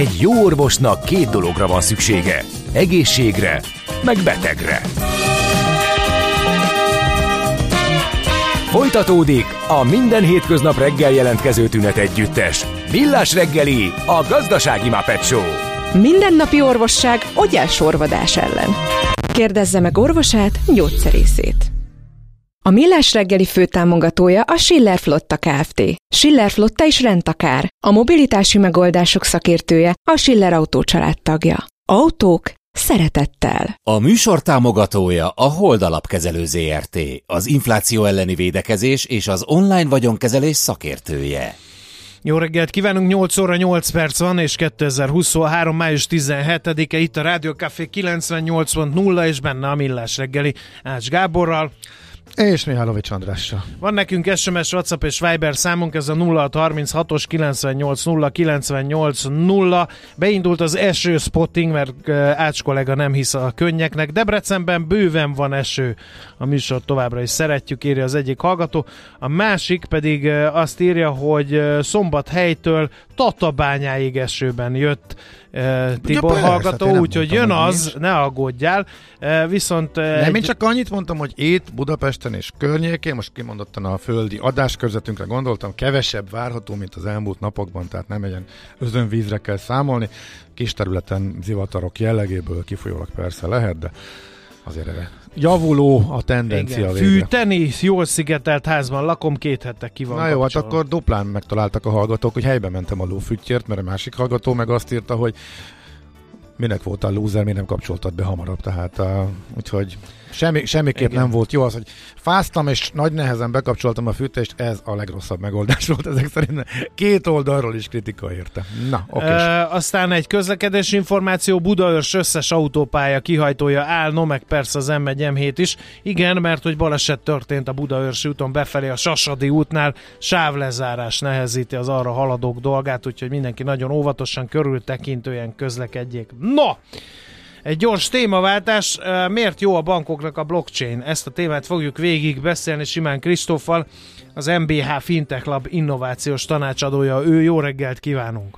Egy jó orvosnak két dologra van szüksége. Egészségre, meg betegre. Folytatódik a minden hétköznap reggel jelentkező tünet együttes. Millásreggeli, a gazdasági Muppet Show. Mindennapi orvosság ogyásorvadás ellen. Kérdezze meg orvosát, gyógyszerészét. A Millásreggeli főtámogatója a Schiller Flotta Kft. Schiller Flotta is rendtakár, a mobilitási megoldások szakértője, a Schiller Autó család tagja. Autók szeretettel. A műsor támogatója a Holdalapkezelő ZRT, az infláció elleni védekezés és az online vagyonkezelés szakértője. Jó reggelt kívánunk, 8 óra 8 perc van, és 2023. május 17-e itt a Rádió Café 98.0, és benne a Millásreggeli Ács Gáborral. És Mihálovics Andrással. Van nekünk SMS, WhatsApp és Viber számunk, ez a 0636-os 980980. Beindult az esőspotting, mert Ács kollega nem hisz a könnyeknek. Debrecenben bőven van eső. A műsor továbbra is szeretjük, írja az egyik hallgató. A másik pedig azt írja, hogy Szombathelytől Tatabányáig esőben jött Tibor hallgató, úgyhogy jön az, ne aggódjál. Viszont... én csak annyit mondtam, hogy itt Budapesten és környékén, most kimondottan a földi adáskörzetünkre gondoltam, kevesebb várható, mint az elmúlt napokban, tehát nem egy ilyen özönvízre kell számolni. Kis területen zivatarok jellegéből kifolyólag persze lehet, de azért erre javuló a tendencia. Igen, fűteni, jól szigetelt házban lakom, 2 hete ki van. Na jó, hát akkor duplán megtaláltak a hallgatók, hogy helybe mentem a lófüttyért, mert a másik hallgató meg azt írta, hogy minek voltál lúzer, mi nem kapcsoltad be hamarabb, tehát úgyhogy semmiképp nem volt jó az, hogy fáztam és nagy nehezen bekapcsoltam a fűtést, ez a legrosszabb megoldás volt ezek szerint. 2 oldalról is kritika érte. Na, aztán egy közlekedési információ, Budaörs összes autópálya kihajtója áll, no meg persze az M1, M7 is. Igen, mert hogy baleset történt a Budaörsi úton befelé a Sasadi útnál, sávlezárás nehezíti az arra haladók dolgát, úgyhogy mindenki nagyon óvatosan, körültekintően közlekedjék. No! Egy gyors témaváltás, miért jó a bankoknak a blockchain? Ezt a témát fogjuk végig beszélni Simon Kristóffal, az MHB Fintechlab innovációs tanácsadója. Ő, jó reggelt kívánunk!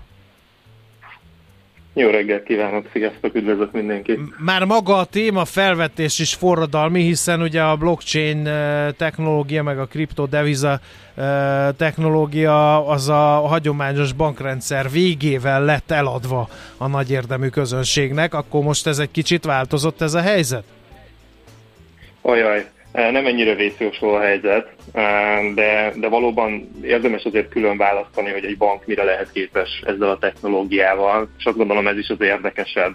Jó reggelt kívánok, sziasztok, üdvözlök mindenkit! Már maga a téma felvetés is forradalmi, hiszen ugye a blockchain technológia meg a kriptodeviza technológia az a hagyományos bankrendszer végével lett eladva a nagy érdemű közönségnek, akkor most ez egy kicsit változott ez a helyzet? Ojaj, nem ennyire vészjósló a helyzet, de valóban érdemes azért külön választani, hogy egy bank mire lehet képes ezzel a technológiával, és azt gondolom ez is az érdekesebb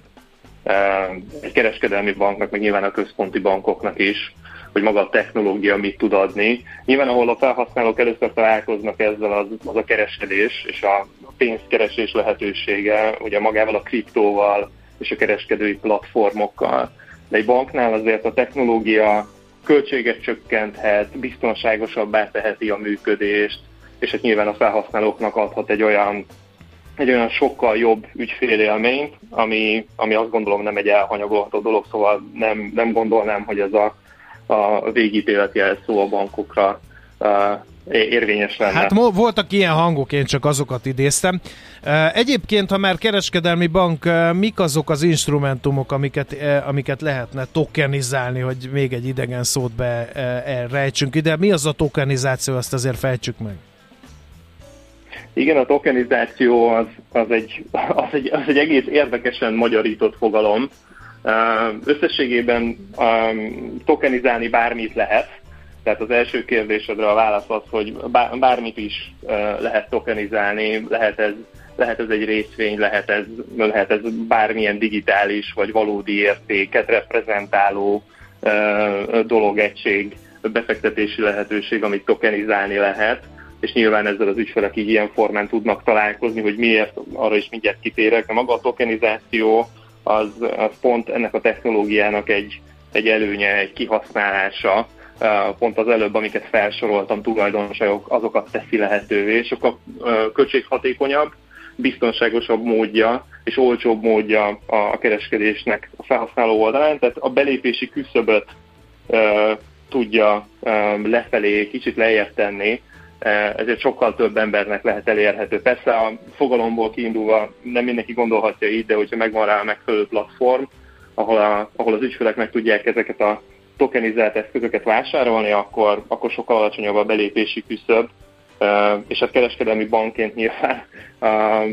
egy kereskedelmi banknak, meg nyilván a központi bankoknak is, hogy maga a technológia mit tud adni. Nyilván ahol a felhasználók először találkoznak ezzel, az a kereskedés és a pénzkeresés lehetősége, ugye magával a kriptóval és a kereskedői platformokkal. De egy banknál azért a technológia költséget csökkenthet, biztonságosabbá teheti a működést, és hát nyilván a felhasználóknak adhat egy olyan sokkal jobb ügyfélélményt, ami azt gondolom nem egy elhanyagolható dolog, szóval nem gondolnám, hogy ez a végítéletjel szó a bankokra érvényes lenne. Hát voltak ilyen hangok, én csak azokat idéztem. Egyébként, ha már kereskedelmi bank, mik azok az instrumentumok, amiket lehetne tokenizálni, hogy még egy idegen szót berejtsünk ide. Mi az a tokenizáció, azt azért fejtsük meg. Igen, a tokenizáció az egy egész érdekesen magyarított fogalom. Összességében tokenizálni bármit lehet, tehát az első kérdésedre a válasz az, hogy bármit is lehet tokenizálni, lehet ez egy részvény, lehet ez bármilyen digitális vagy valódi értéket reprezentáló dologegység, befektetési lehetőség, amit tokenizálni lehet, és nyilván ezzel az ügyfelek így ilyen formán tudnak találkozni, hogy miért, arra is mindjárt kitérek, de maga a tokenizáció az pont ennek a technológiának egy előnye, egy kihasználása, pont az előbb, amiket felsoroltam, tulajdonságok, azokat teszi lehetővé, sokkal költséghatékonyabb, biztonságosabb módja és olcsóbb módja a kereskedésnek a felhasználó oldalán, tehát a belépési küszöböt tudja lefelé kicsit lejjebb tenni, ezért sokkal több embernek lehet elérhető. Persze a fogalomból kiindulva nem mindenki gondolhatja így, de hogyha megvan rá a megfelelő platform, ahol az ügyfelek meg tudják ezeket a tokenizált eszközöket vásárolni, akkor sokkal alacsonyabb a belépési küszöb, és a kereskedelmi bankként nyilván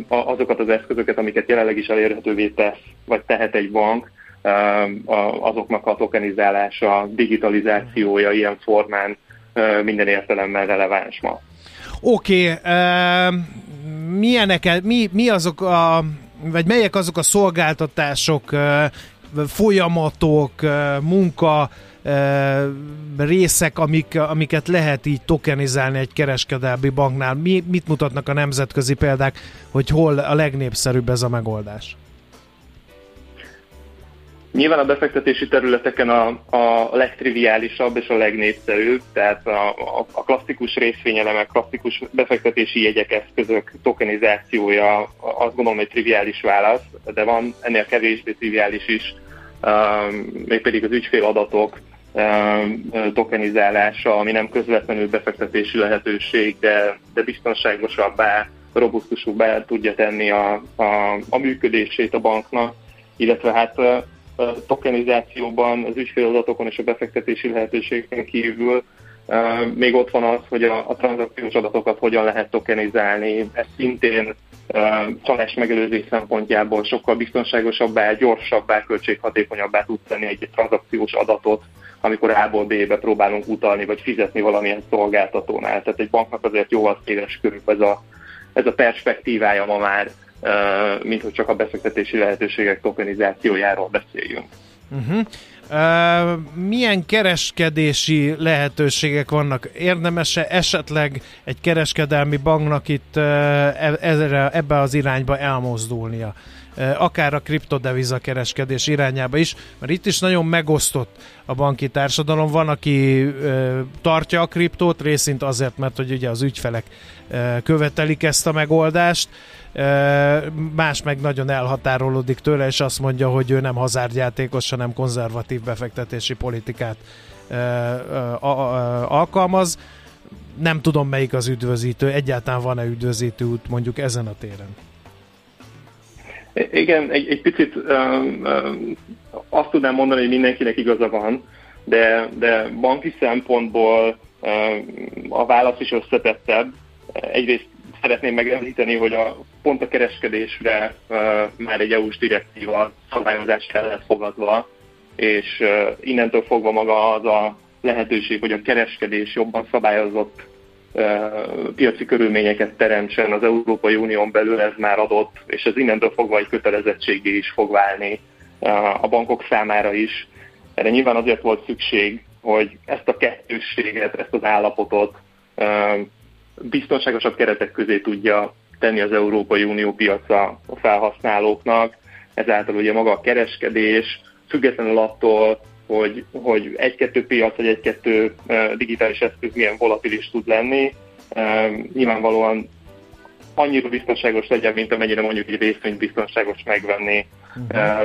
azokat az eszközöket, amiket jelenleg is elérhetővé tesz, vagy tehet egy bank, azoknak a tokenizálása, digitalizációja ilyen formán minden értelemben releváns ma. Melyek azok a szolgáltatások, folyamatok, munka részek, amiket lehet így tokenizálni egy kereskedelmi banknál? Mit mutatnak a nemzetközi példák, hogy hol a legnépszerűbb ez a megoldás? Nyilván a befektetési területeken a legtriviálisabb és a legnépszerűbb, tehát a klasszikus részvényelemek, klasszikus befektetési jegyek, eszközök tokenizációja, azt gondolom, egy triviális válasz, de van ennél kevésbé triviális is, mégpedig az ügyféladatok tokenizálása, ami nem közvetlenül befektetési lehetőség, de biztonságosabbá, robusztusabbá tudja tenni a működését a banknak, illetve hát a tokenizációban, az ügyféladatokon és a befektetési lehetőségeken kívül még ott van az, hogy a tranzakciós adatokat hogyan lehet tokenizálni. Ez szintén csalás megelőzés szempontjából sokkal biztonságosabbá, gyorsabbá, költséghatékonyabbá tud tenni egy tranzakciós adatot, amikor A-ból B-be próbálunk utalni, vagy fizetni valamilyen szolgáltatónál. Tehát egy banknak azért jóval széles körül ez a perspektívája ma már, mint hogy csak a befektetési lehetőségek tokenizációjáról beszéljünk. Milyen kereskedési lehetőségek vannak? Érdemes-e esetleg egy kereskedelmi banknak itt ebbe az irányba elmozdulnia? Akár a kriptodeviza kereskedés irányába is, mert itt is nagyon megosztott a banki társadalom. Van, aki tartja a kriptót, részint azért, mert hogy ugye az ügyfelek követelik ezt a megoldást, más meg nagyon elhatárolódik tőle, és azt mondja, hogy ő nem hazárdjátékos, hanem konzervatív befektetési politikát alkalmaz. Nem tudom, melyik az üdvözítő, egyáltalán van-e üdvözítő út mondjuk ezen a téren? Igen, egy picit azt tudnám mondani, hogy mindenkinek igaza van, de banki szempontból a válasz is összetettebb. Egyrészt szeretném megemlíteni, hogy pont a kereskedésre már egy EU-s direktíva szabályozás kellett fogadva, és innentől fogva maga az a lehetőség, hogy a kereskedés jobban szabályozott piaci körülményeket teremtsen az Európai Unión belül, ez már adott, és ez innentől fogva egy kötelezettségé is fog válni a bankok számára is. Erre nyilván azért volt szükség, hogy ezt a kettősséget, ezt az állapotot biztonságosabb keretek közé tudja tenni az Európai Unió piaca a felhasználóknak. Ezáltal ugye maga a kereskedés, függetlenül attól, hogy egy-kettő piac, vagy egy-kettő digitális eszköz milyen volatilis tud lenni, nyilvánvalóan annyira biztonságos legyen, mint amennyire mondjuk egy részvényt biztonságos megvenni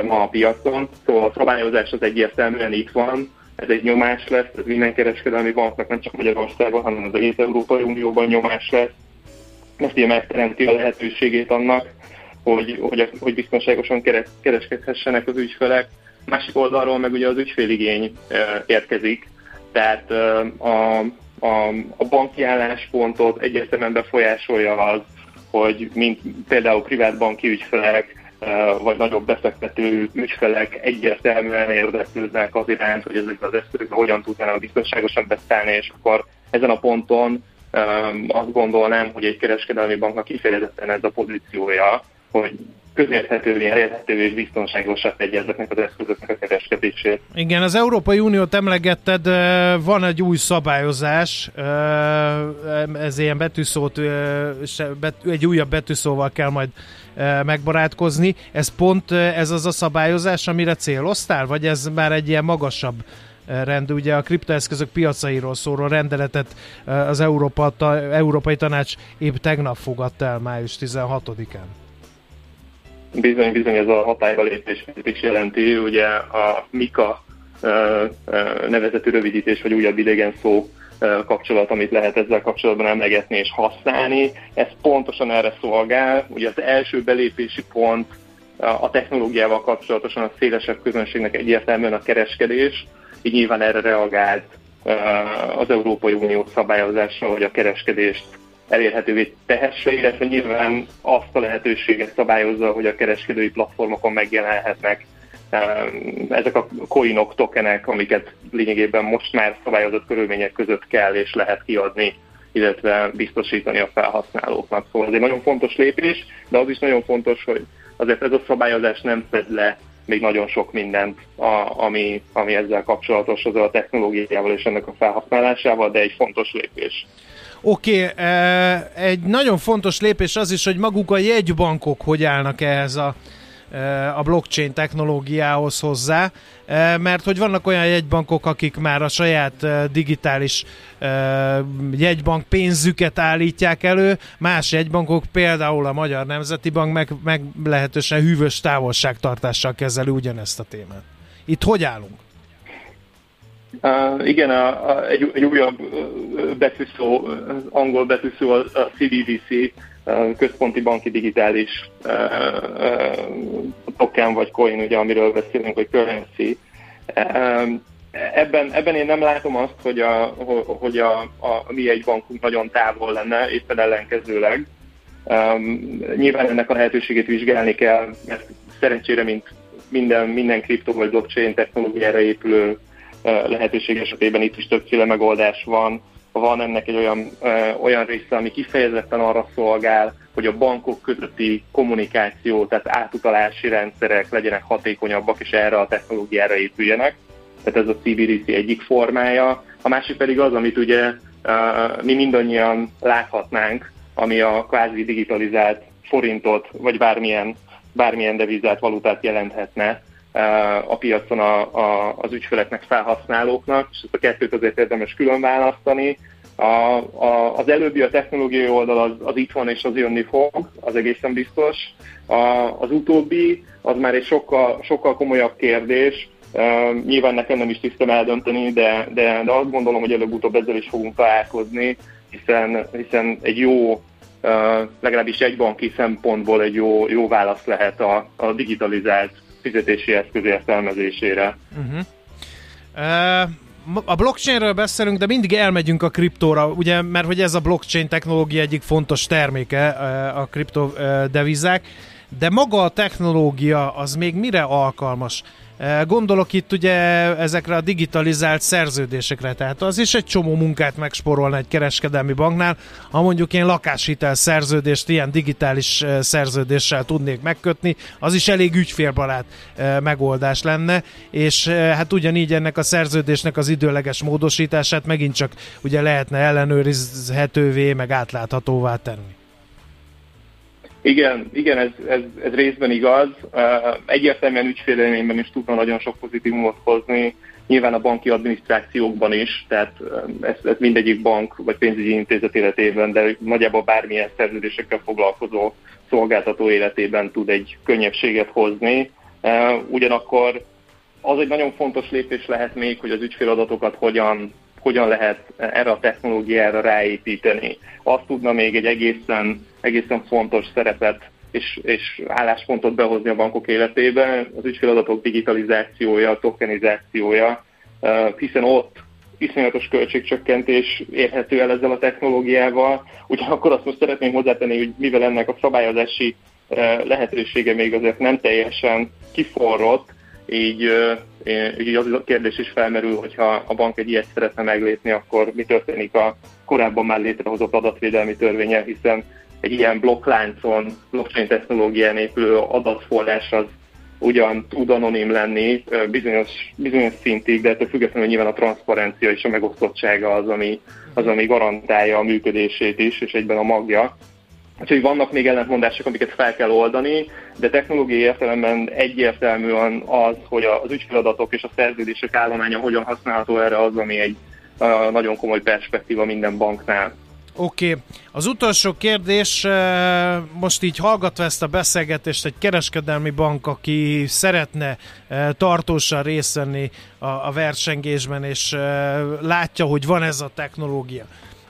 ma a piacon. Szóval a szabályozás az egyértelműen itt van, ez egy nyomás lesz, ez minden kereskedelmi banknak, nem csak Magyarországon, hanem az egész Európai Unióban nyomás lesz. Ezt így megteremti a lehetőségét annak, hogy biztonságosan kereskedhessenek az ügyfelek. Másik oldalról meg ugye az ügyféligény érkezik, tehát a banki álláspontot egyértelműen befolyásolja az, hogy mint például privátbanki ügyfelek, vagy nagyobb befektető ügyfelek egyértelműen érdeklődnek az iránt, hogy ezek az eszközök hogyan tudnának biztonságosan beszállni, és akkor ezen a ponton azt gondolnám, hogy egy kereskedelmi banknak kifejezetten ez a pozíciója, hogy közérthetővé, elérhetővé és biztonságosat tegye ezeknek az eszközöknek a kereskedését. Igen, az Európai Uniót emlegetted, van egy új szabályozás, ez ilyen betűszót, egy újabb betűszóval kell majd megbarátkozni. Ez pont ez az a szabályozás, amire céloztál? Vagy ez már egy ilyen magasabb rend? Ugye a kriptoeszközök piacairól szóló rendeletet az Európai Tanács épp tegnap fogadta el, május 16-án. Bizony, ez a hatályba lépés is jelenti, ugye a MiCA nevezetű rövidítés, vagy újabb idegen szó kapcsolat, amit lehet ezzel kapcsolatban emlegetni és használni. Ez pontosan erre szolgál, ugye az első belépési pont a technológiával kapcsolatosan a szélesebb közönségnek egyértelműen a kereskedés, így nyilván erre reagált az Európai Unió szabályozása, hogy a kereskedést elérhetővé tehesse, illetve nyilván azt a lehetőséget szabályozza, hogy a kereskedői platformokon megjelenhetnek ezek a coinok, tokenek, amiket lényegében most már szabályozott körülmények között kell és lehet kiadni, illetve biztosítani a felhasználóknak. Szóval ez egy nagyon fontos lépés, de az is nagyon fontos, hogy azért ez a szabályozás nem fed le még nagyon sok mindent, ami ezzel kapcsolatos, az a technológiával és ennek a felhasználásával, de egy fontos lépés. Oké, egy nagyon fontos lépés az is, hogy maguk a jegybankok hogy állnak ehhez a blockchain technológiához hozzá, mert hogy vannak olyan jegybankok, akik már a saját digitális jegybank pénzüket állítják elő, más jegybankok, például a Magyar Nemzeti Bank meg lehetősen hűvös távolságtartással kezeli ugyanezt a témát. Itt hogy állunk? Igen, egy újabb betűszó, angol betűszó a CBDC, központi banki digitális token vagy coin, ugye, amiről beszélünk, vagy currency. Ebben én nem látom azt, hogy a mi egy bankunk nagyon távol lenne, éppen ellenkezőleg. Nyilván ennek a lehetőségét vizsgálni kell, mert szerencsére, mint minden kriptó vagy blockchain technológiára épülő lehetőség esetében itt is többféle megoldás van. Van ennek egy olyan része, ami kifejezetten arra szolgál, hogy a bankok közötti kommunikáció, tehát átutalási rendszerek legyenek hatékonyabbak, és erre a technológiára épüljenek. Tehát ez a CBDC egyik formája. A másik pedig az, amit ugye mi mindannyian láthatnánk, ami a kvázi digitalizált forintot, vagy bármilyen devizált valutát jelenthetne a piacon az ügyfeleknek, felhasználóknak, és ezt a kettőt azért érdemes külön választani. Az előbbi, a technológiai oldal az itt van és az jönni fog, az egészen biztos. Az utóbbi, az már egy sokkal komolyabb kérdés. Nyilván nekem nem is tisztem eldönteni, de azt gondolom, hogy előbb-utóbb ezzel is fogunk találkozni, hiszen egy jó, legalábbis egy banki szempontból egy jó válasz lehet a digitalizált fizetési eszköz értelmezésére. A blockchainről beszélünk, de mindig elmegyünk a kriptóra, ugye, mert hogy ez a blockchain technológia egyik fontos terméke, a kriptodevizák, de maga a technológia az még mire alkalmas? Gondolok itt ugye ezekre a digitalizált szerződésekre, tehát az is egy csomó munkát megspórolna egy kereskedelmi banknál, ha mondjuk én lakáshitel szerződést ilyen digitális szerződéssel tudnék megkötni, az is elég ügyfélbarát megoldás lenne, és hát ugyanígy ennek a szerződésnek az időleges módosítását megint csak ugye lehetne ellenőrizhetővé, meg átláthatóvá tenni. Igen, ez részben igaz. Egyértelműen ügyfélélményben is tudna nagyon sok pozitívumot hozni, nyilván a banki adminisztrációkban is, tehát ez mindegyik bank vagy pénzügyi intézet életében, de nagyjából bármilyen szerződésekkel foglalkozó szolgáltató életében tud egy könnyebbséget hozni. Ugyanakkor az egy nagyon fontos lépés lehet még, hogy az ügyféladatokat hogyan lehet erre a technológiára ráépíteni. Azt tudna még egy egészen fontos szerepet és álláspontot behozni a bankok életébe, az ügyféladatok digitalizációja, tokenizációja, hiszen ott iszonyatos költségcsökkentés érhető el ezzel a technológiával. Ugyanakkor azt most szeretném hozzátenni, hogy mivel ennek a szabályozási lehetősége még azért nem teljesen kiforrott, így az a kérdés is felmerül, hogyha a bank egy ilyet szeretne meglépni, akkor mi történik a korábban már létrehozott adatvédelmi törvénnyel, hiszen egy ilyen blokkláncon, blockchain technológián épülő adatforrás az ugyan tud anonim lenni bizonyos szintig, de ettől függetlenül nyilván a transzparencia és a megosztottsága az, ami garantálja a működését is, és egyben a magja. Úgyhogy vannak még ellentmondások, amiket fel kell oldani, de technológiai értelemben egyértelműen az, hogy az ügyfeladatok és a szerződések állománya hogyan használható, erre az, ami egy nagyon komoly perspektíva minden banknál. Oké. Az utolsó kérdés, most így hallgatva ezt a beszélgetést, egy kereskedelmi bank, aki szeretne tartósan részt venni a versengésben, és látja, hogy van ez a technológia,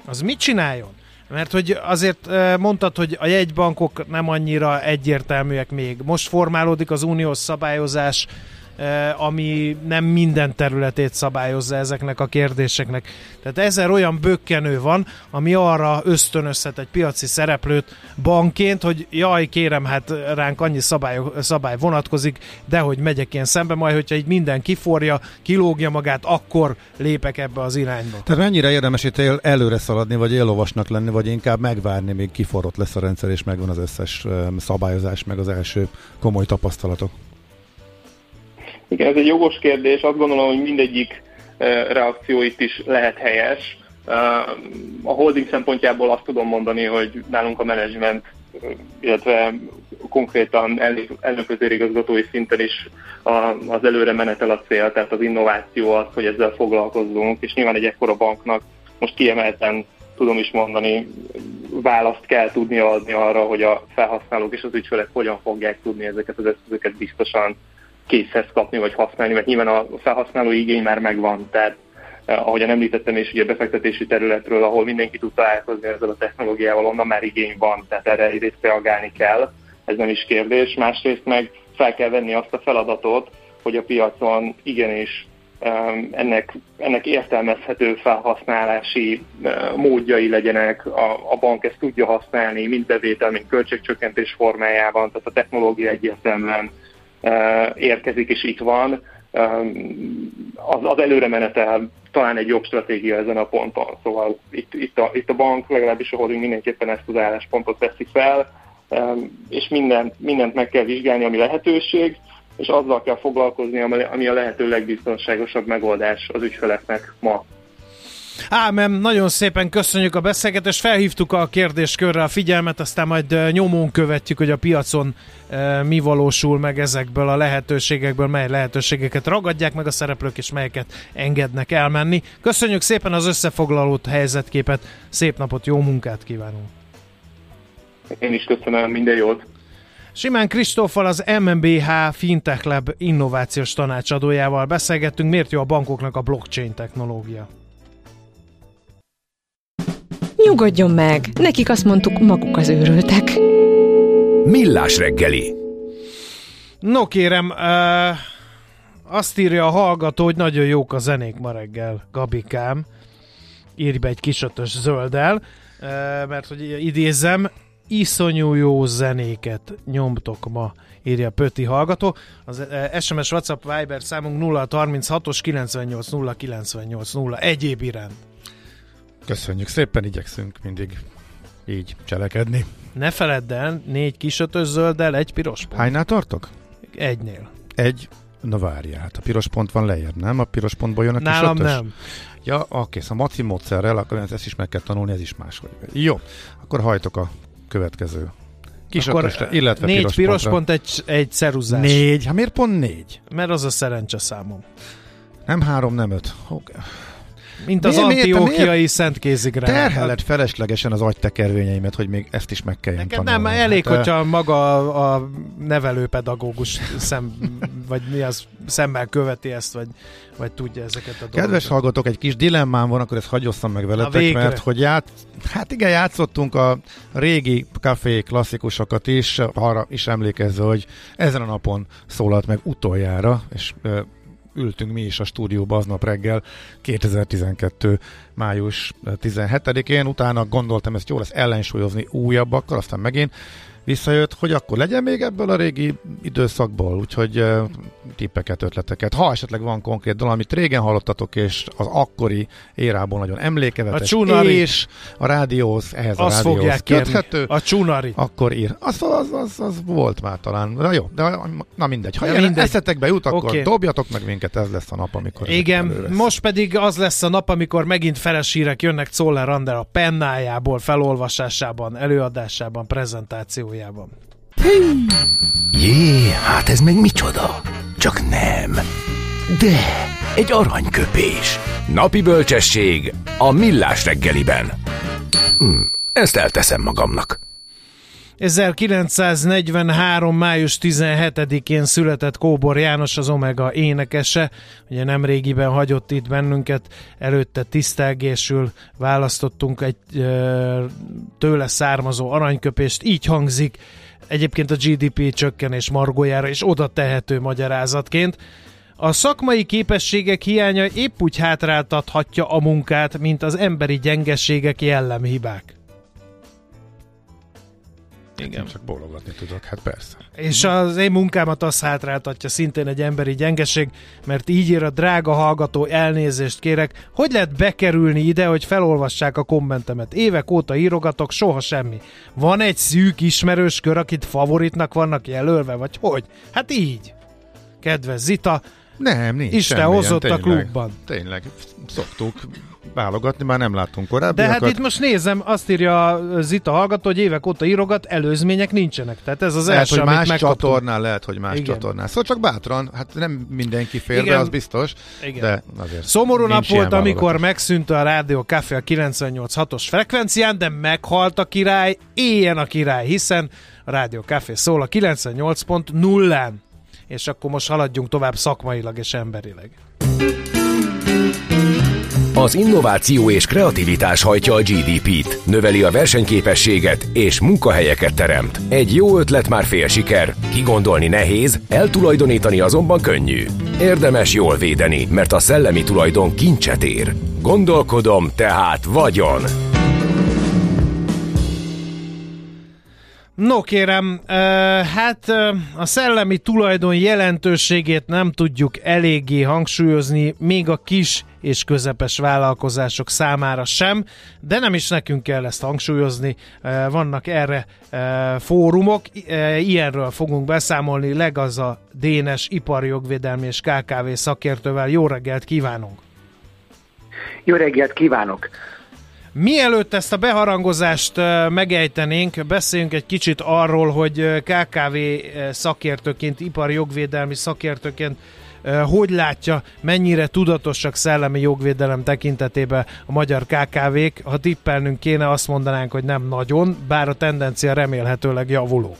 az mit csináljon? Mert hogy azért mondtad, hogy a jegybankok nem annyira egyértelműek még. Most formálódik az uniós szabályozás, ami nem minden területét szabályozza ezeknek a kérdéseknek. Tehát ezer olyan bökkenő van, ami arra ösztönözhet egy piaci szereplőt bankként, hogy jaj, kérem, hát ránk annyi szabály vonatkozik, de hogy megyek én szembe, majd hogyha így minden kiforja, kilógja magát, akkor lépek ebbe az irányba. Tehát mennyire érdemes itt előre szaladni, vagy élovasnak lenni, vagy inkább megvárni, még kiforrott lesz a rendszer, és megvan az összes szabályozás, meg az első komoly tapasztalatok? Igen, ez egy jogos kérdés. Azt gondolom, hogy mindegyik reakció itt is lehet helyes. A holding szempontjából azt tudom mondani, hogy nálunk a menedzsment, illetve konkrétan elnökvezérigazgatói szinten is az előre menetel a cél, tehát az innováció az, hogy ezzel foglalkozzunk, és nyilván egy ekkora banknak most kiemelten tudom is mondani, választ kell tudni adni arra, hogy a felhasználók és az ügyfelek hogyan fogják tudni ezeket az eszközöket biztosan készhez kapni, vagy használni, mert nyilván a felhasználói igény már megvan. Tehát ahogyan említettem, és ugye befektetési területről, ahol mindenki tud találkozni ezzel a technológiával, onnan már igény van, tehát erre egyrészt reagálni kell, ez nem is kérdés. Másrészt meg fel kell venni azt a feladatot, hogy a piacon igenis ennek értelmezhető felhasználási módjai legyenek, a bank ezt tudja használni, mind bevétel, mind költségcsökkentés formájában, tehát a technológia egyértelműen érkezik és itt van, az előre menetel talán egy jobb stratégia ezen a ponton. Szóval itt a bank, legalábbis a holding mindenképpen ezt az álláspontot veszi fel, és mindent meg kell vizsgálni, ami lehetőség, és azzal kell foglalkozni, ami a lehető legbiztonságosabb megoldás az ügyfeleknek ma. Ámen, nagyon szépen köszönjük a beszélgetést, felhívtuk a kérdéskörre a figyelmet, aztán majd nyomon követjük, hogy a piacon mi valósul meg ezekből a lehetőségekből, mely lehetőségeket ragadják meg a szereplők, és melyeket engednek elmenni. Köszönjük szépen az összefoglalót, helyzetképet, szép napot, jó munkát kívánunk! Én is köszönöm, minden jót! Simon Kristóffal, az MHB Fintechlab innovációs tanácsadójával beszélgettünk, miért jó a bankoknak a blockchain technológia. Nyugodjon meg! Nekik azt mondtuk, maguk az őrültek. Millás reggeli. No kérem, azt írja a hallgató, hogy nagyon jók a zenék ma reggel, Gabikám. Írj be egy kis ötös zölddel, mert hogy idézem, iszonyú jó zenéket nyomtok ma, írja Pöti hallgató. Az SMS, WhatsApp, Viber számunk 036-os 98 098 0 egyéb iránt. Köszönjük szépen, igyekszünk mindig így cselekedni. Ne feledd el, 4 kis ötös zölddel, 1 piros pont. Hánynál tartok? 1-nél. 1? Na várjál, hát a piros pont van lejjebb, nem? A piros pontból jön a kis ötös? Nálam nem. Ja, oké, a maci módszerrel, akkor ezt is meg kell tanulni, ez is máshogy. Jó, akkor hajtok a következő kis ötösre, illetve 4 piros, pont, egy ceruzás. 4? Hát miért pont 4? Mert az a szerencse számom. Nem 3, nem 5. Oké. Mint az antiókiai szentkézigránát. Terheled feleslegesen az agytekervényeimet, hogy még ezt is meg kelljen tanulni. Nem, elég, hogyha maga a nevelőpedagógus vagy mi az, szemmel követi ezt, vagy tudja ezeket a dolgokat. Kedves hallgatók, egy kis dilemmám van, akkor ezt hagyosszam meg veletek, mert hogy játszottunk a régi café klasszikusokat is, arra is emlékezve, hogy ezen a napon szólalt meg utoljára, és ültünk mi is a stúdióba aznap reggel 2012. május 17-én, utána gondoltam, ezt jól lesz ellensúlyozni újabbakkal, aztán megint visszajött, hogy akkor legyen még ebből a régi időszakból, úgyhogy tippeket, ötleteket. Ha esetleg van konkrét dolog, amit régen hallottatok, és az akkori érából nagyon emlékevetes, és a rádióhoz, ehhez a rádióhoz köthető, a csúnari, akkor ír. Az volt már talán. Na jó, de na mindegy. Ha eszetekbe jut, akkor dobjatok meg minket, ez lesz a nap, amikor... Igen, most pedig az lesz a nap, amikor megint feles hírek jönnek Czoller Ander a pennájából, felolvasásában, előadásában, prezentációjában. Jé, hát ez meg micsoda? Csak nem. De egy aranyköpés. Napi bölcsesség a Millás reggeliben. Ezt elteszem magamnak. 1943. május 17-én született Kóbor János, az Omega énekese. Ugye nemrégiben hagyott itt bennünket, előtte tisztelgésül választottunk egy tőle származó aranyköpést. Így hangzik egyébként a GDP csökkenés margójára, és oda tehető magyarázatként. A szakmai képességek hiánya épp úgy hátráltathatja a munkát, mint az emberi gyengeségek jellemhibák. Igen. Csak bólogatni tudok, hát persze. És az én munkámat az hátráltatja, szintén egy emberi gyengeség, mert így ír a drága hallgató, elnézést kérek. Hogy lehet bekerülni ide, hogy felolvassák a kommentemet? Évek óta írogatok, soha semmi. Van egy szűk ismerős kör, akit favoritnak vannak jelölve, vagy hogy? Hát így. Kedves Zita. Nem, nincs. Isten hozott a klubban. Tényleg, szoktuk válogatni, már nem látunk korábbiakat. De hát itt most nézem, azt írja Zita hallgató, hogy évek óta írogat, előzmények nincsenek. Tehát ez az lehet, első, hogy amit megkaptunk. Lehet, hogy más igen. Csatornán. Szóval csak bátran, hát nem mindenki fér, de az biztos. Igen. De azért szomorú nap volt, amikor megszűnt a Rádió Café a 98.6-os frekvencián, de meghalt a király, éljen a király, hiszen a Rádió Café szól a 98.0-án. És akkor most haladjunk tovább szakmailag és emberileg. Az innováció és kreativitás hajtja a GDP-t, növeli a versenyképességet és munkahelyeket teremt. Egy jó ötlet már fél siker, kigondolni nehéz, eltulajdonítani azonban könnyű. Érdemes jól védeni, mert a szellemi tulajdon kincset ér. Gondolkodom, tehát vagyon! No kérem, hát a szellemi tulajdon jelentőségét nem tudjuk eléggé hangsúlyozni, még a kis és közepes vállalkozások számára sem, de nem is nekünk kell ezt hangsúlyozni, vannak erre fórumok, ilyenről fogunk beszámolni, legaz a Dénes iparjogvédelmi és KKV szakértővel. Jó reggelt kívánunk! Jó reggelt kívánok! Mielőtt ezt a beharangozást megejtenénk, beszéljünk egy kicsit arról, hogy KKV szakértőként, iparjogvédelmi szakértőként hogy látja, mennyire tudatosak szellemi jogvédelem tekintetében a magyar KKV-k. Ha tippelnünk kéne, azt mondanánk, hogy nem nagyon, bár a tendencia remélhetőleg javuló.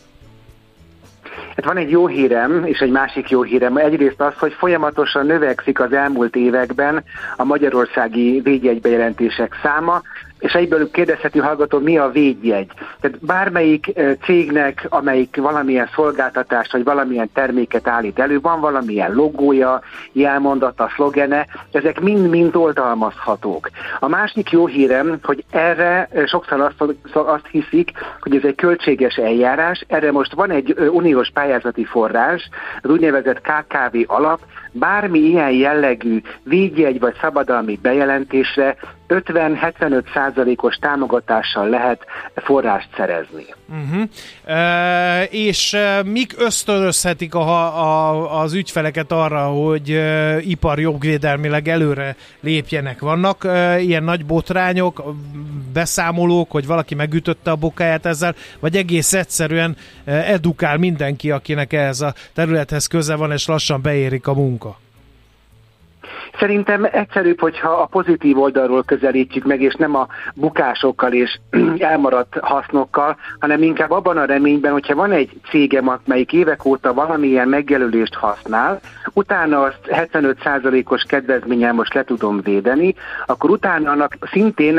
Hát van egy jó hírem, és egy másik jó hírem. Egyrészt az, hogy folyamatosan növekszik az elmúlt években a magyarországi védjegybejelentések száma, és egyből kérdezheti hallgató, mi a védjegy. Tehát bármelyik cégnek, amelyik valamilyen szolgáltatást vagy valamilyen terméket állít elő, van valamilyen logója, jelmondata, szlogene, ezek mind-mind oltalmazhatók. A másik jó hírem, hogy erre sokszor azt hiszik, hogy ez egy költséges eljárás, erre most van egy uniós pályázati forrás, az úgynevezett KKV alap, bármi ilyen jellegű védjegy vagy szabadalmi bejelentésre 50-75%-os támogatással lehet forrást szerezni. És mik ösztönözhetik az ügyfeleket arra, hogy iparjogvédelmileg előre lépjenek? Vannak ilyen nagy botrányok, beszámolók, hogy valaki megütötte a bokáját ezzel, vagy egész egyszerűen edukál mindenki, akinek ehhez a területhez köze van, és lassan beérik a munka? Szerintem egyszerűbb, hogyha a pozitív oldalról közelítjük meg, és nem a bukásokkal és elmaradt hasznokkal, hanem inkább abban a reményben, hogyha van egy cégem, amelyik évek óta valamilyen megjelölést használ, utána azt 75%-os kedvezménnyel most le tudom védeni, akkor utána annak szintén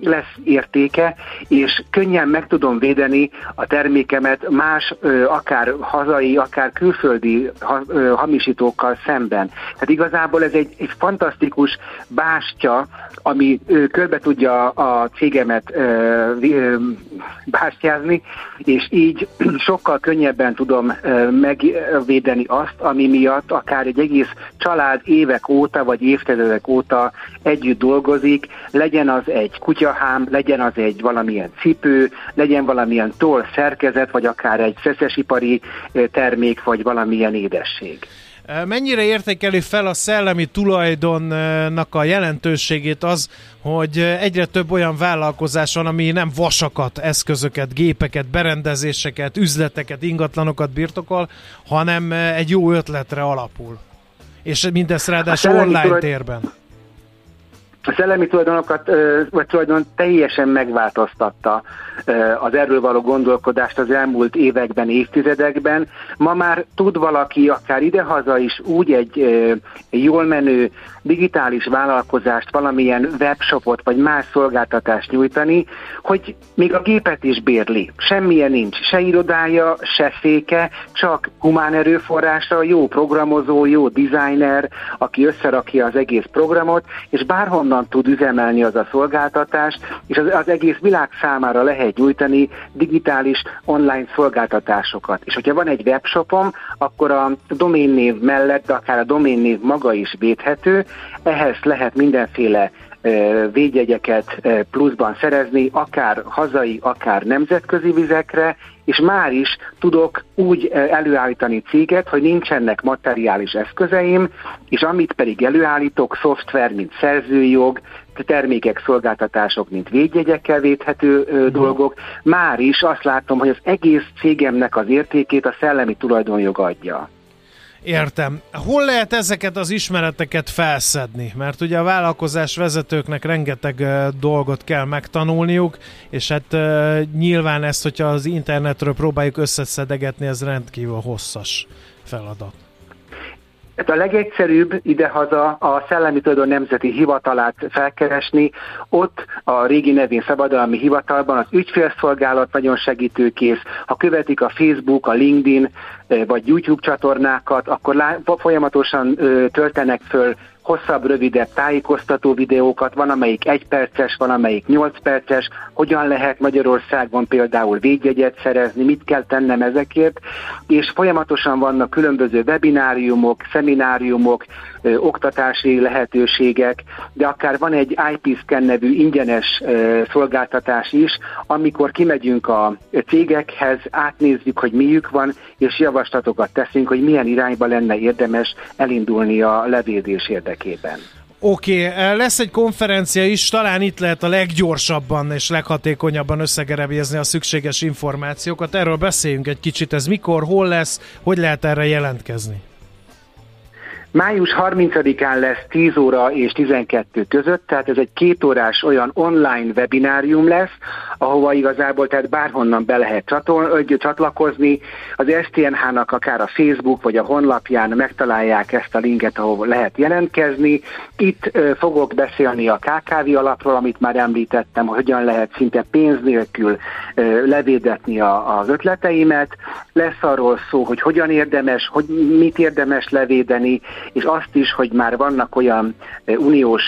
lesz értéke, és könnyen meg tudom védeni a termékemet más, akár hazai, akár külföldi hamisítókkal szemben. Tehát igazából ez egy fantasztikus bástya, ami körbe tudja a cégemet bástyázni, és így sokkal könnyebben tudom megvédeni azt, ami miatt akár egy egész család évek óta, vagy évtizedek óta együtt dolgozik, legyen az egy kutyahám, legyen az egy valamilyen cipő, legyen valamilyen toll szerkezet, vagy akár egy szeszesipari termék, vagy valamilyen édesség. Mennyire értékeli fel a szellemi tulajdonnak a jelentőségét az, hogy egyre több olyan vállalkozás van, ami nem vasakat, eszközöket, gépeket, berendezéseket, üzleteket, ingatlanokat birtokol, hanem egy jó ötletre alapul. És mindez ráadásul online térben. A szellemi tulajdonokat, vagy tulajdon teljesen megváltoztatta az erről való gondolkodást az elmúlt években, évtizedekben. Ma már tud valaki akár idehaza is úgy egy jól menő digitális vállalkozást, valamilyen webshopot vagy más szolgáltatást nyújtani, hogy még a gépet is bérli. Semmilyen nincs, se irodája, se széke, csak humán erőforrása, jó programozó, jó designer, aki összerakja az egész programot, és bárhonnan tud üzemelni az a szolgáltatást, és az egész világ számára lehet nyújtani digitális online szolgáltatásokat. És hogyha van egy webshopom, akkor a doménnév mellett, akár a doménnév maga is védhető, ehhez lehet mindenféle védjegyeket pluszban szerezni, akár hazai, akár nemzetközi vizekre, és már is tudok úgy előállítani céget, hogy nincsenek materiális eszközeim, és amit pedig előállítok, szoftver, mint szerzőjog, termékek, szolgáltatások, mint védjegyekkel védhető dolgok, már is azt látom, hogy az egész cégemnek az értékét a szellemi tulajdonjog adja. Értem. Hol lehet ezeket az ismereteket felszedni? Mert ugye a vállalkozás vezetőknek rengeteg dolgot kell megtanulniuk, és hát nyilván ezt, hogyha az internetről próbáljuk összeszedegetni, ez rendkívül hosszas feladat. A legegyszerűbb idehaza a Szellemi Tulajdon Nemzeti Hivatalát felkeresni, ott a régi nevén szabadalmi hivatalban az ügyfélszolgálat nagyon segítőkész, ha követik a Facebook, a LinkedIn vagy YouTube csatornákat, akkor folyamatosan töltenek föl hosszabb, rövidebb tájékoztató videókat, van amelyik 1 perces, van amelyik 8 perces, hogyan lehet Magyarországon például védjegyet szerezni, mit kell tennem ezekért, és folyamatosan vannak különböző webináriumok, szemináriumok, oktatási lehetőségek, de akár van egy IP-Scan nevű ingyenes szolgáltatás is, amikor kimegyünk a cégekhez, átnézzük, hogy miük van, és javaslatokat teszünk, hogy milyen irányba lenne érdemes elindulni a levédés érdekében. Oké, lesz egy konferencia is, talán itt lehet a leggyorsabban és leghatékonyabban összegerebézni a szükséges információkat. Erről beszéljünk egy kicsit, ez mikor, hol lesz, hogy lehet erre jelentkezni? Május 30-án lesz 10 óra és 12 között, tehát ez egy 2 órás olyan online webinárium lesz, ahova igazából tehát bárhonnan be lehet csatlakozni. Az STNH-nak akár a Facebook vagy a honlapján megtalálják ezt a linket, ahol lehet jelentkezni. Itt fogok beszélni a KKV alapról, amit már említettem, hogyan lehet szinte pénz nélkül levédetni az ötleteimet. Lesz arról szó, hogy hogyan érdemes, hogy mit érdemes levédeni, és azt is, hogy már vannak olyan uniós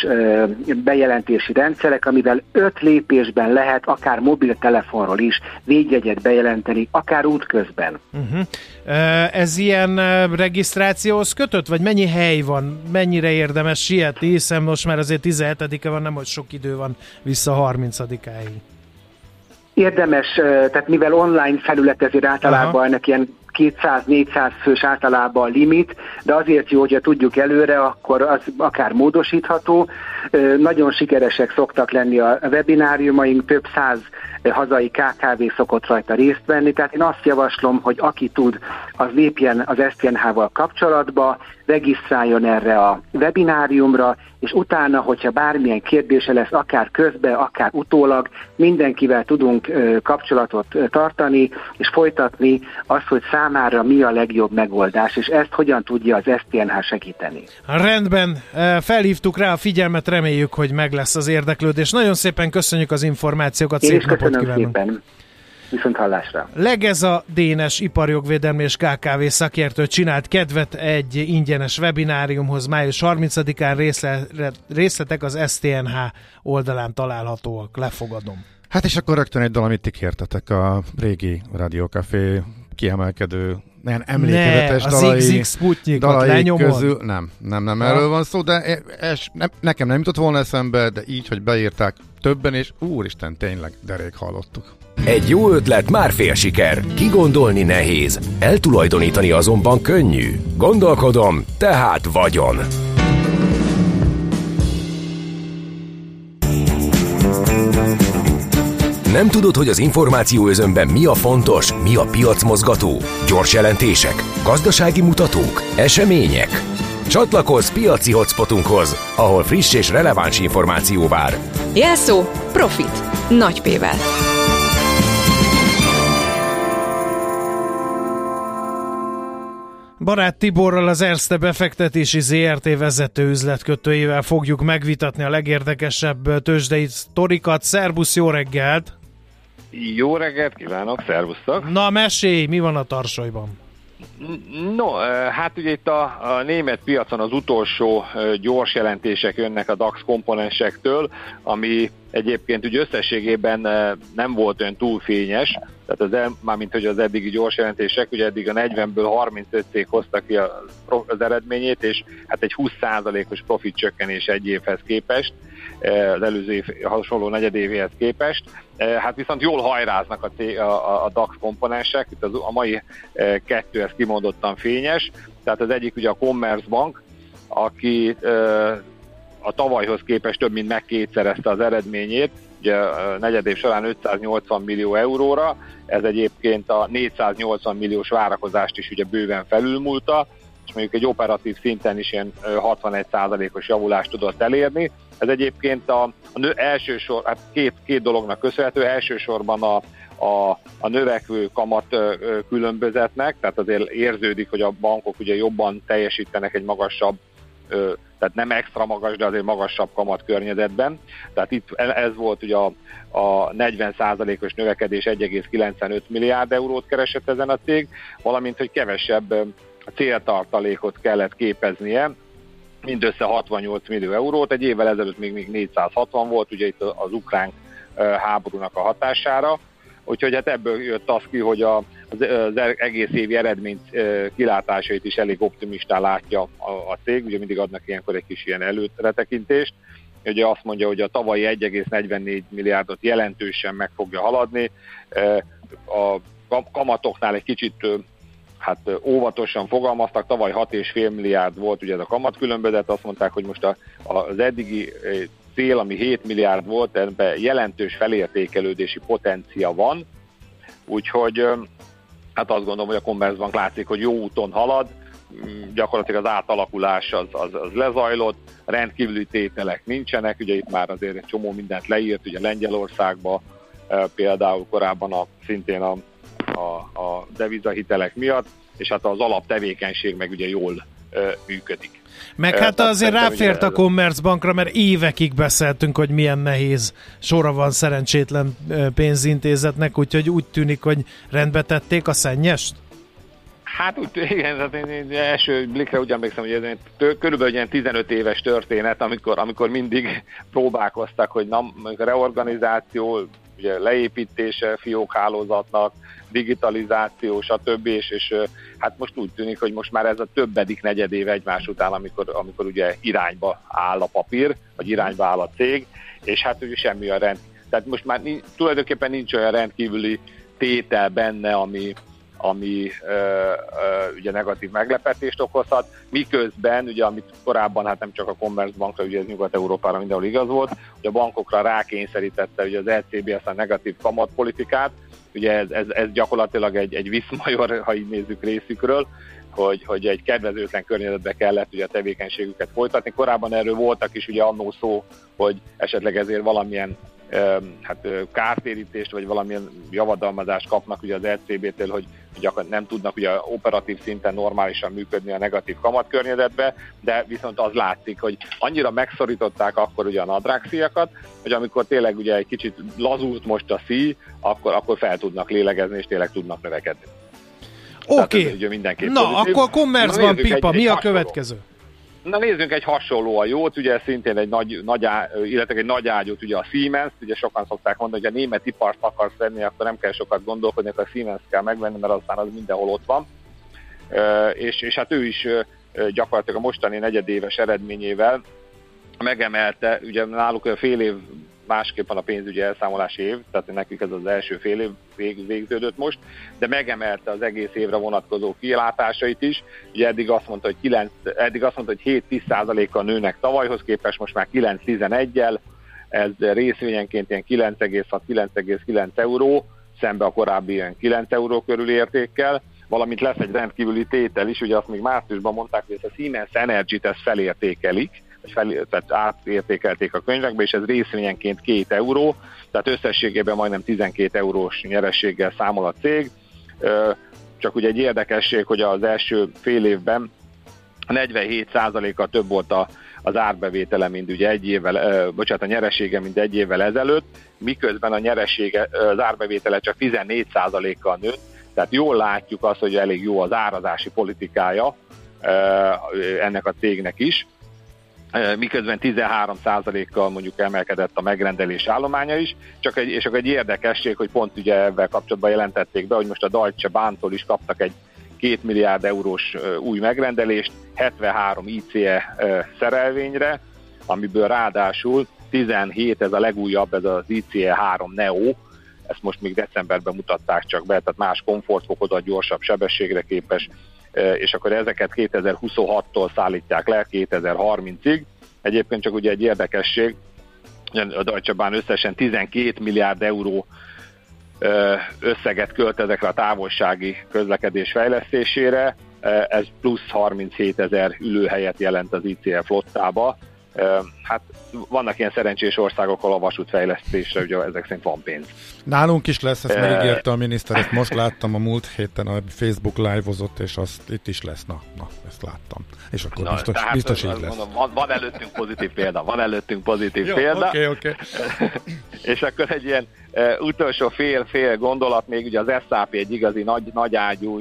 bejelentési rendszerek, amivel 5 lépésben lehet akár mobiltelefonról is védjegyet bejelenteni, akár útközben. Ez ilyen regisztrációhoz kötött? Vagy mennyi hely van? Mennyire érdemes sietni? Hiszen most már azért 17-e van, nem hogy sok idő van vissza 30-áig. Érdemes, tehát mivel online felület, ezért általában ennek ilyen 200-400 fős általában a limit, de azért jó, hogyha tudjuk előre, akkor az akár módosítható. Nagyon sikeresek szoktak lenni a webináriumaink, több 100 hazai KKV szokott rajta részt venni, tehát én azt javaslom, hogy aki tud, az lépjen az STNH-val kapcsolatba, regisztráljon erre a webináriumra, és utána, hogyha bármilyen kérdése lesz, akár közbe, akár utólag, mindenkivel tudunk kapcsolatot tartani, és folytatni azt, hogy számára mi a legjobb megoldás, és ezt hogyan tudja az STNH segíteni. Rendben, felhívtuk rá a figyelmet, reméljük, hogy meg lesz az érdeklődés. Nagyon szépen köszönjük az információkat, szép napot kívánunk. Viszont hallásra. Legez a Dénes iparjogvédelmi és KKV szakértő csinált kedvet egy ingyenes webináriumhoz május 30-án, részletek az STNH oldalán találhatóak, lefogadom. Hát és akkor rögtön egy dal, amit ti kértetek, a régi Rádió Café kiemelkedő, nem emlékezetes dalai közül. Nem, erről van szó, de nekem nem jutott volna eszembe, de így, hogy beírták többen, és úristen, tényleg derék hallottuk. Egy jó ötlet már fél siker, kigondolni nehéz, eltulajdonítani azonban könnyű. Gondolkodom, tehát vagyon. Nem tudod, hogy az információ özönben mi a fontos, mi a piacmozgató? Gyors jelentések, gazdasági mutatók, események? Csatlakozz piaci hotspotunkhoz, ahol friss és releváns információ vár. Jelszó Profit. Nagy P-vel. Barát Tiborral, az Erste befektetési ZRT vezető üzletkötőjével fogjuk megvitatni a legérdekesebb tőzsdei sztorikat. Szerbusz, jó reggelt! Jó reggelt kívánok, szervusztok! Na mesélj, mi van a tarsolyban? No, hát ugye itt a német piacon az utolsó gyors jelentések jönnek a DAX komponensektől, ami egyébként ugye összességében nem volt olyan túl fényes, tehát mármint hogy az eddigi gyors jelentések, ugye eddig a 40-ből 35 cég hozta ki az eredményét, és hát egy 20%-os profit csökkenés egy évhez képest, az előző év, hasonló negyedévéhez képest. Hát viszont jól hajráznak a DAX komponensek, itt a mai kettő ez kimondottan fényes, tehát az egyik ugye a Commerzbank, aki a tavalyhoz képest több mint megkétszerezte az eredményét, ugye a negyedév során 580 millió euróra, ez egyébként a 480 milliós várakozást is ugye bőven felülmúlta, és mondjuk egy operatív szinten is ilyen 61%-os javulást tudott elérni. Ez egyébként hát két dolognak köszönhető, elsősorban a növekvő kamat különbözetnek, tehát azért érződik, hogy a bankok ugye jobban teljesítenek egy magasabb, tehát nem extra magas, de azért magasabb kamat környezetben. Tehát itt ez volt ugye a 40%-os növekedés, 1,95 milliárd eurót keresett ezen a cég, valamint, hogy kevesebb céltartalékot kellett képeznie, mindössze 68 millió eurót, egy évvel ezelőtt még 460 volt, ugye itt az ukrán háborúnak a hatására, úgyhogy hát ebből jött az ki, hogy az egész évi eredmény kilátásait is elég optimistán látja a cég, ugye mindig adnak ilyenkor egy kis ilyen előretekintést, ugye azt mondja, hogy a tavalyi 1,44 milliárdot jelentősen meg fogja haladni, a kamatoknál egy kicsit hát óvatosan fogalmaztak, tavaly 6,5 milliárd volt ugye ez a kamatkülönbözet, azt mondták, hogy most az eddigi cél, ami 7 milliárd volt, ebben jelentős felértékelődési potencia van, úgyhogy hát azt gondolom, hogy a Commerzbank látszik, hogy jó úton halad, gyakorlatilag az átalakulás az lezajlott, rendkívüli tételek nincsenek, ugye itt már azért egy csomó mindent leírt, ugye Lengyelországba például korábban szintén a devizahitelek miatt, és hát az alaptevékenység meg ugye jól működik. Meg hát azért ráfért a Commerzbankra, mert évekig beszéltünk, hogy milyen nehéz sora van szerencsétlen pénzintézetnek, úgyhogy úgy tűnik, hogy rendbe tették a szennyest? Hát igen, én első blikre úgy emlékszem, hogy ez körülbelül ilyen 15 éves történet, amikor mindig próbálkoztak, hogy reorganizáció, ugye leépítése fiókhálózatnak, digitalizáció, stb. És hát most úgy tűnik, hogy most már ez a többedik negyedév egymás után, amikor ugye irányba áll a papír, vagy irányba áll a cég, és hát ugye semmi olyan tehát most már tulajdonképpen nincs olyan rendkívüli tétel benne, ami ugye negatív meglepetést okozhat, miközben, ugye amit korábban, hát nem csak a Commerzbankra, ugye ez Nyugat-Európára mindenhol igaz volt, hogy a bankokra rákényszerítette ugye az ECB ezt a negatív kamatpolitikát, ugye ez gyakorlatilag egy viszmajor, ha így nézzük részükről, hogy egy kedvezőtlen környezetbe kellett ugye a tevékenységüket folytatni. Korábban erről voltak is ugye annó szó, hogy esetleg ezért valamilyen kártérítést, vagy valamilyen javadalmazást kapnak ugye az ECB-től, hogy nem tudnak ugye operatív szinten normálisan működni a negatív kamatkörnyezetbe, de viszont az látszik, hogy annyira megszorították akkor ugye a nadrágszíjakat, hogy amikor tényleg ugye egy kicsit lazult most a szíj, akkor fel tudnak lélegezni, és tényleg tudnak növekedni. Oké, akkor Commerzbank pipa, mi a következő? Na nézzünk egy hasonlóan jót, ugye szintén egy nagy ágyút, ugye a Siemens, ugye sokan szokták mondani, hogy a német ipart akarsz venni, akkor nem kell sokat gondolkodni, akkor a Siemens kell megvenni, mert aztán az mindenhol ott van. És hát ő is gyakorlatilag a mostani negyedéves eredményével megemelte, ugye náluk fél év másképpen a pénzügyi elszámolási év, tehát nekünk ez az első fél év végződött most, de megemelte az egész évre vonatkozó kilátásait is. Ugye eddig azt mondta, hogy 7-10%-kal nőnek tavalyhoz képest, most már 9-11-el, ez részvényenként ilyen 9,6-9,9 euró, szembe a korábbi ilyen 9 euró körül értékkel, valamint lesz egy rendkívüli tétel is, ugye azt még márciusban mondták, hogy ezt a Siemens Energy-t ezt felértékelik, tehát átértékelték a könyvekbe, és ez részvényenként 2 euró, tehát összességében majdnem 12 eurós nyerességgel számol a cég. Csak ugye egy érdekesség, hogy az első fél évben 47%-a több volt az árbevétele, mint ugye egy évvel, bocsánat, a nyeresége, mint egy évvel ezelőtt, miközben a nyeresége, az árbevétele csak 14%-kal nőtt, tehát jól látjuk azt, hogy elég jó az árazási politikája ennek a cégnek is, miközben 13%-kal mondjuk emelkedett a megrendelés állománya is, csak egy érdekesség, hogy pont ugye ebben kapcsolatban jelentették be, hogy most a Deutsche Bahntól is kaptak egy 2 milliárd eurós új megrendelést 73 ICE szerelvényre, amiből ráadásul 17, ez a legújabb, ez az ICE 3 Neo, ezt most még decemberben mutatták csak be, tehát más komfortfokozat, gyorsabb sebességre képes, és akkor ezeket 2026-tól szállítják le 2030-ig. Egyébként csak ugye egy érdekesség, a Deutsche Bahn összesen 12 milliárd euró összeget költ ezekre a távolsági közlekedés fejlesztésére, ez plusz 37 ezer ülőhelyet jelent az ICE flottába. Hát vannak ilyen szerencsés országok, ahol a vasútfejlesztésre ugye ezek szerint van pénz. Nálunk is lesz, ezt megígérte a miniszter, ezt most láttam a múlt héten, a Facebook live-ozott, és azt itt is lesz, na ezt láttam. És akkor na, biztos így lesz. Mondom, van előttünk pozitív példa, jó, példa. Okay. És akkor egy ilyen utolsó fél gondolat, még ugye az SAP egy igazi nagy ágyú,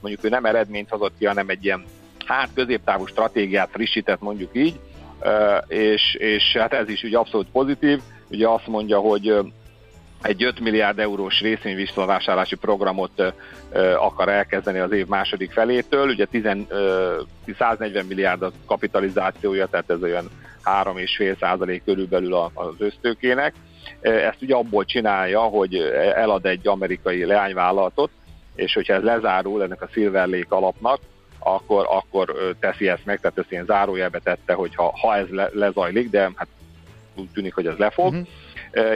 mondjuk ő nem eredményt hozott ki, hanem egy ilyen középtávú stratégiát frissített, mondjuk így, és hát ez is ugye abszolút pozitív, ugye azt mondja, hogy egy 5 milliárd eurós részvényvisszavásárlási programot akar elkezdeni az év második felétől, ugye 140 milliárd a kapitalizációja, tehát ez olyan 3,5% körülbelül az össztőkének, ezt ugye abból csinálja, hogy elad egy amerikai leányvállalatot, és hogyha ez lezárul ennek a Silver Lake alapnak, akkor teszi ezt meg, tehát ezt ilyen zárójelbe tette, hogy ha ez lezajlik, de hát úgy tűnik, hogy ez lefog.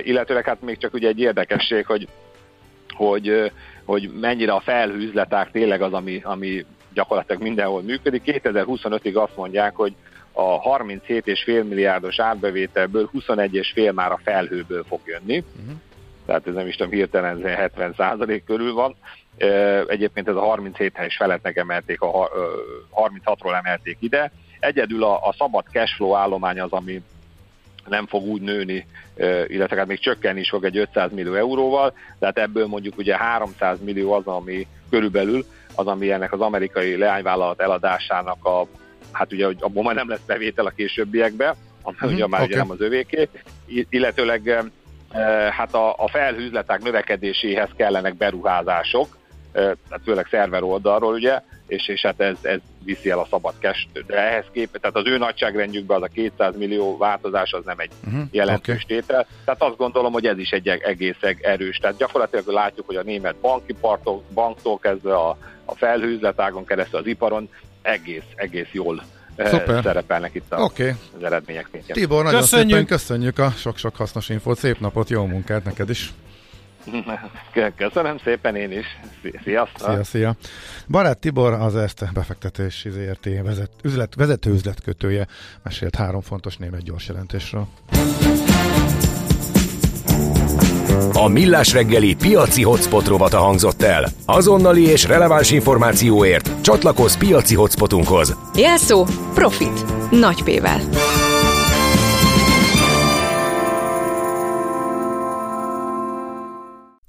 Illetőleg hát még csak ugye egy érdekesség, hogy mennyire a felhőzleták tényleg az, ami gyakorlatilag mindenhol működik. 2025-ig azt mondják, hogy a 37,5 milliárdos árbevételből 21,5 már a felhőből fog jönni. Tehát ez nem is tudom, hirtelen 70% körül van. Egyébként ez a 37 helyes feletnek emelték, a 36-ról emelték ide. Egyedül a szabad cashflow állomány az, ami nem fog úgy nőni, illetve hát még csökkenni is fog egy 500 millió euróval, tehát ebből mondjuk ugye 300 millió az, ami körülbelül az, ami ennek az amerikai leányvállalat eladásának hát ugye abból már nem lesz bevétel a későbbiekbe, ami ugye már okay. Ugye nem az övéké, illetőleg hát a felhőzletek növekedéséhez kellenek beruházások, főleg szerver oldalról ugye, és hát ez viszi el a szabad cash-t, de ehhez képest, tehát az ő nagyságrendjükben az a 200 millió változás az nem egy jelentős tétel, tehát azt gondolom, hogy ez is egy egész erős, tehát gyakorlatilag látjuk, hogy a német banktól kezdve a felhőzletágon keresztül az iparon egész jól szerepelnek itt az eredmények. Tibor, nagyon szépen köszönjük a sok-sok hasznos infót, szép napot, jó munkát neked is! Köszönöm szépen én is. Sziasztok! Szia. Barát Tibor, az Erste befektetési ZRT vezető üzletkötője mesélt 3 fontos német gyors jelentésről. A Millás reggeli piaci hotspot rovata hangzott el. Azonnali és releváns információért csatlakozz piaci hotspotunkhoz. Jelszó: Profit. Nagy P-vel.